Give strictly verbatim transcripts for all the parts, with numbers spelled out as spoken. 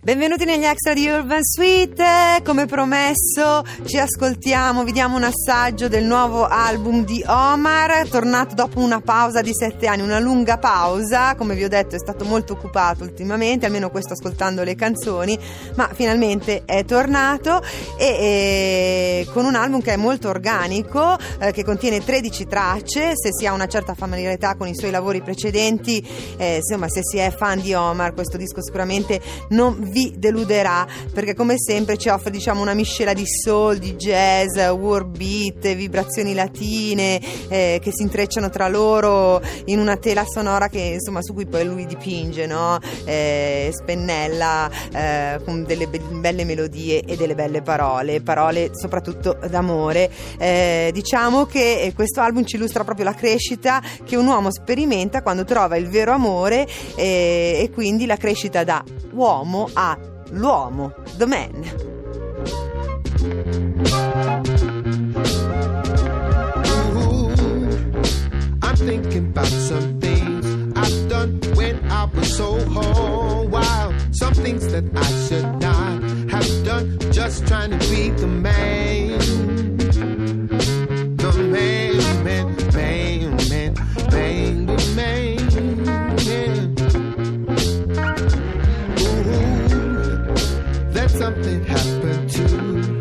Benvenuti negli extra di Urban Suite. Come promesso ci ascoltiamo, vi diamo un assaggio del nuovo album di Omar, tornato dopo una pausa di sette anni, una lunga pausa. Come vi ho detto, è stato molto occupato ultimamente, almeno questo ascoltando le canzoni, ma finalmente è tornato e, e con un album che è molto organico, eh, che contiene tredici tracce. Se si ha una certa familiarità con i suoi lavori precedenti, eh, insomma, se si è fan di Omar, questo disco sicuramente non vi deluderà, perché come sempre ci offre, diciamo, una miscela di soul, di jazz, world beat, vibrazioni latine eh, che si intrecciano tra loro in una tela sonora che, insomma, su cui poi lui dipinge, no? eh, spennella eh, con delle be- belle melodie e delle belle parole parole soprattutto d'amore. Eh, diciamo che questo album ci illustra proprio la crescita che un uomo sperimenta quando trova il vero amore, eh, e quindi la crescita da uomo a Ah, l'uomo, the man. Ooh, I'm thinking about some things I've done when I was so whole wild. Some things that I should not have done, just trying to be the man. The man, man, man, man, man, the man. Something happened to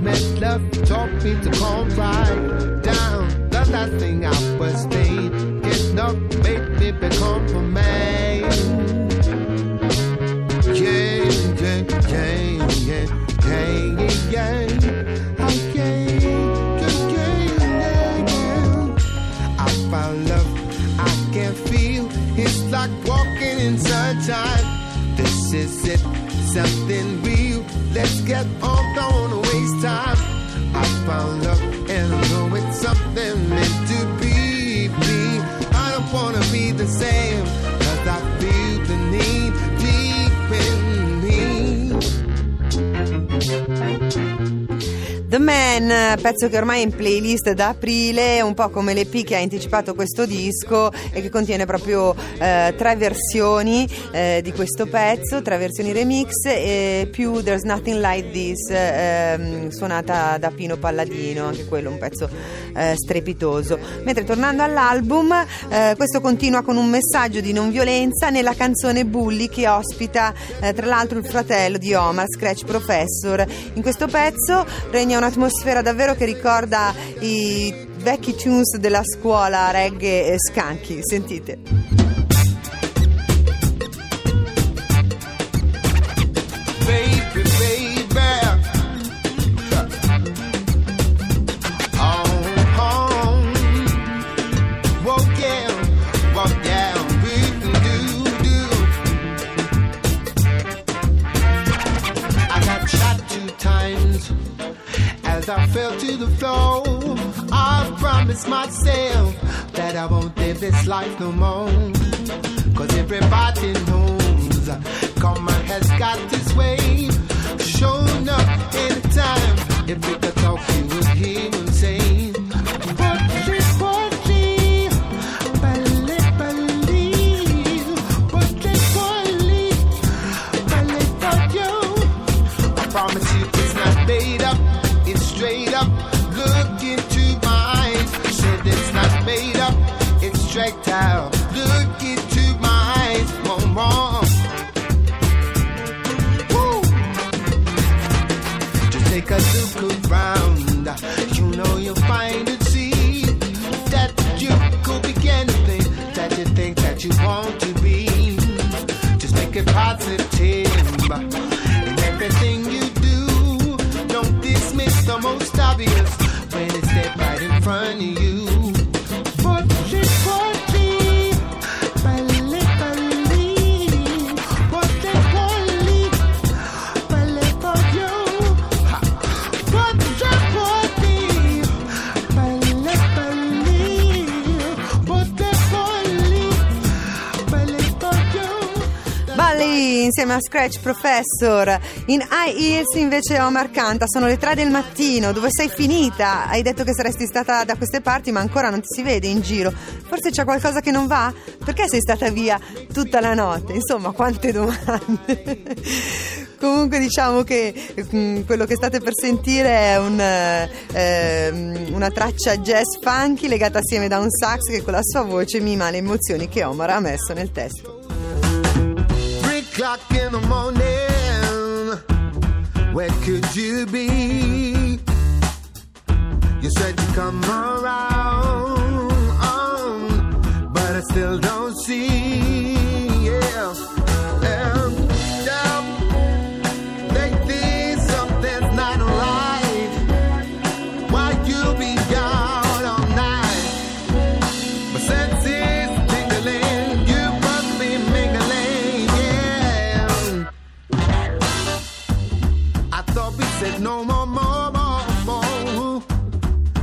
me. Love taught me to calm right down. The last thing I was thinking of made me become a man. Yeah, yeah, yeah, yeah, yeah, yeah, yeah. I can't, yeah, yeah, yeah. I found love I can feel. It's like walking in sunshine. This is it, something real. Let's get on, don't wanna waste time. I found love and I know it's something meant to be, be. I don't wanna be the same, cause I feel the need deep in me. The Man, pezzo che ormai è in playlist da aprile, un po' come l'E P che ha anticipato questo disco e che contiene proprio eh, tre versioni eh, di questo pezzo, tre versioni remix e più There's Nothing Like This, eh, suonata da Pino Palladino, anche quello un pezzo eh, strepitoso. Mentre tornando all'album, eh, questo continua con un messaggio di non violenza nella canzone Bully, che ospita eh, tra l'altro il fratello di Omar, Scratch Professor. In questo pezzo regna un'atmosfera davvero che ricorda i vecchi tunes della scuola reggae e skanky. Sentite. I fell to the floor. I promised myself that I won't live this life no more. Cause everybody knows karma has got this way. Shown up anytime. If we could talk, you would hear him say, Bully, bully, bully, bully, bully, bully, bully for you. I promise you it's not made up. It's straight up, look into my eyes. Said it's not made up, it's straight out. Look into my eyes, one more. Woo! Just take a look around, you know you'll find it. See that you could be anything that you think that you want to be. Just make it positive in everything you do. Don't dismiss the most obvious when it's set right in front of you. Bully, bully, bully, bully, bully, bully, bully for you. Bully, bully, bully, bully, bully, bully insieme a Scratch Professor. In High Heels invece Omar canta, sono le tre del mattino, dove sei finita? Hai detto che saresti stata da queste parti ma ancora non ti si vede in giro, forse c'è qualcosa che non va? Perché sei stata via tutta la notte? Insomma, quante domande. Comunque diciamo che mh, quello che state per sentire è un, eh, una traccia jazz funky legata assieme da un sax che con la sua voce mima le emozioni che Omar ha messo nel testo. Three o'clock in the morning, where could you be? You said you come around, oh, but I still don't see. Yeah. No more, more, more, more.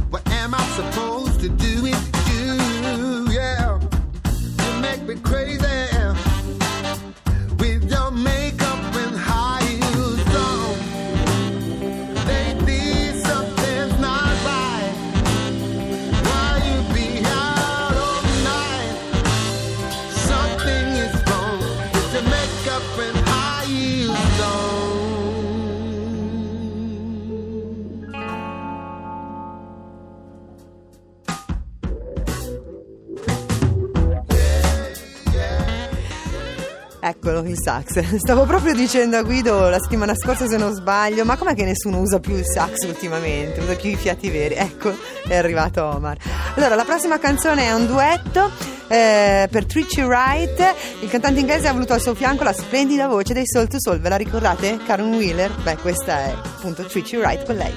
What am I supposed to do with you? Yeah, you make me crazy with your makeup and high heels. So lately something's not right. Why you be out all night? Something is wrong with your makeup and high heels on. Eccolo il sax. Stavo proprio dicendo a Guido la settimana scorsa, se non sbaglio, ma com'è che nessuno usa più il sax ultimamente? Usa più i fiati veri. Ecco, è arrivato Omar. Allora, la prossima canzone è un duetto eh, per Tricky Wright. Il cantante inglese ha voluto al suo fianco la splendida voce dei Soul to Soul. Ve la ricordate? Caron Wheeler? Beh, questa è appunto Tricky Wright con lei.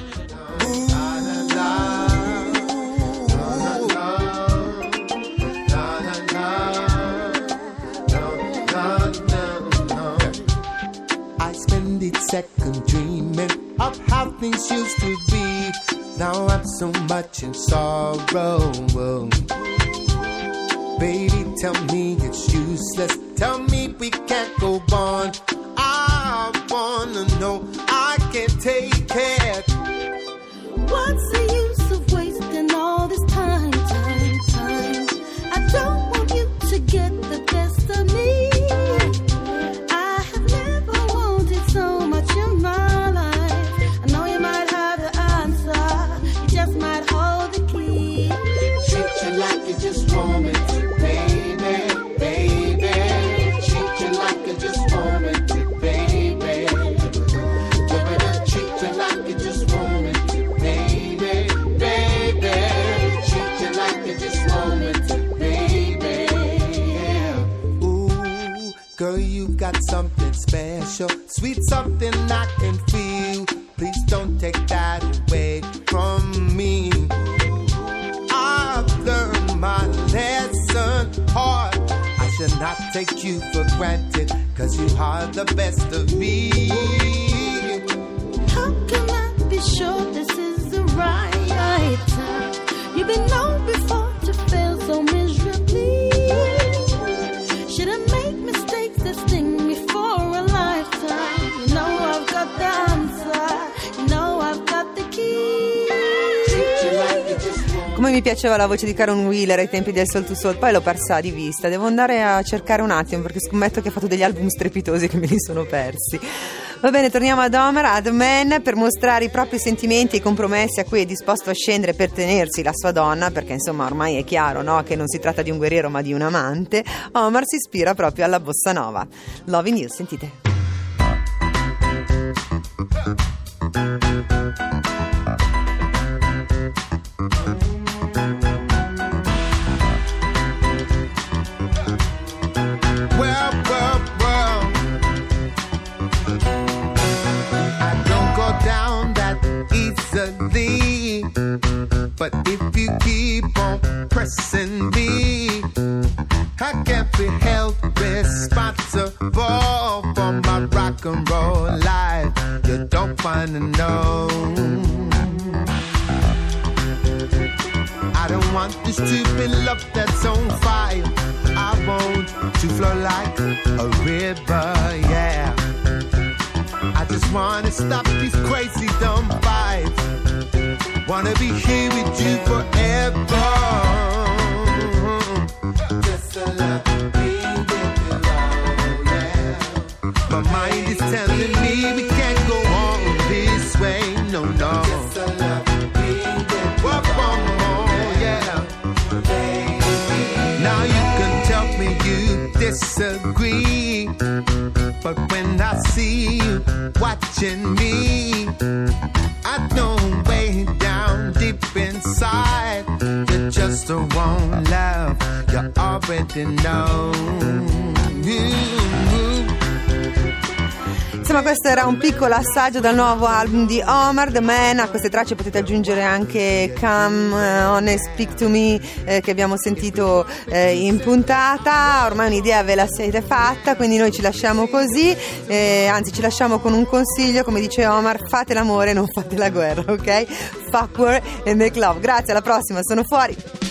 Second dreaming of how things used to be. Now I'm so much in sorrow. Baby, tell me it's useless. Tell me we can't go on. I wanna know, I can't take it. What's the use of wasting all this time, time, time? I don't want you to get the best of me. Something special, sweet something I can feel. Please don't take that away from me. I've learned my lesson hard. I should not take you for granted, 'cause you are the best of me. How can I be sure this is the right time? You've been known before to fail so miserably. Shouldn't make mistakes that sting me for a lifetime. You know I've got the answer, you know I've got the key. Come mi piaceva la voce di Caron Wheeler ai tempi del Soul to Soul, poi l'ho persa di vista. Devo andare a cercare un attimo, perché scommetto che ha fatto degli album strepitosi che me li sono persi. Va bene, torniamo ad Omar, ad Man, per mostrare i propri sentimenti e i compromessi a cui è disposto a scendere per tenersi la sua donna, perché insomma ormai è chiaro, no, che non si tratta di un guerriero ma di un amante. Omar si ispira proprio alla bossa nova. Loving You, sentite. But if you keep on pressing me, I can't be held responsible for my rock and roll life. You don't wanna know. I don't want this stupid love that's on fire. I want to flow like a river, yeah. trying to stop these crazy dumb vibes. Wanna be here with you forever. Just a love to be with you all now. My mind is telling me we can't go on this way, no, no. Just a love to be with you all now, baby. Now you can tell me you disagree, but when I see you watching me, I know way down deep inside, you're just the wrong love, you already know. Insomma, questo era un piccolo assaggio dal nuovo album di Omar, The Man. A queste tracce potete aggiungere anche Come On and Speak to Me, eh, che abbiamo sentito eh, in puntata. Ormai un'idea ve la siete fatta, quindi noi ci lasciamo così, eh, anzi ci lasciamo con un consiglio, come dice Omar: fate l'amore, non fate la guerra, ok? Fuck war and make love. Grazie, alla prossima, sono fuori.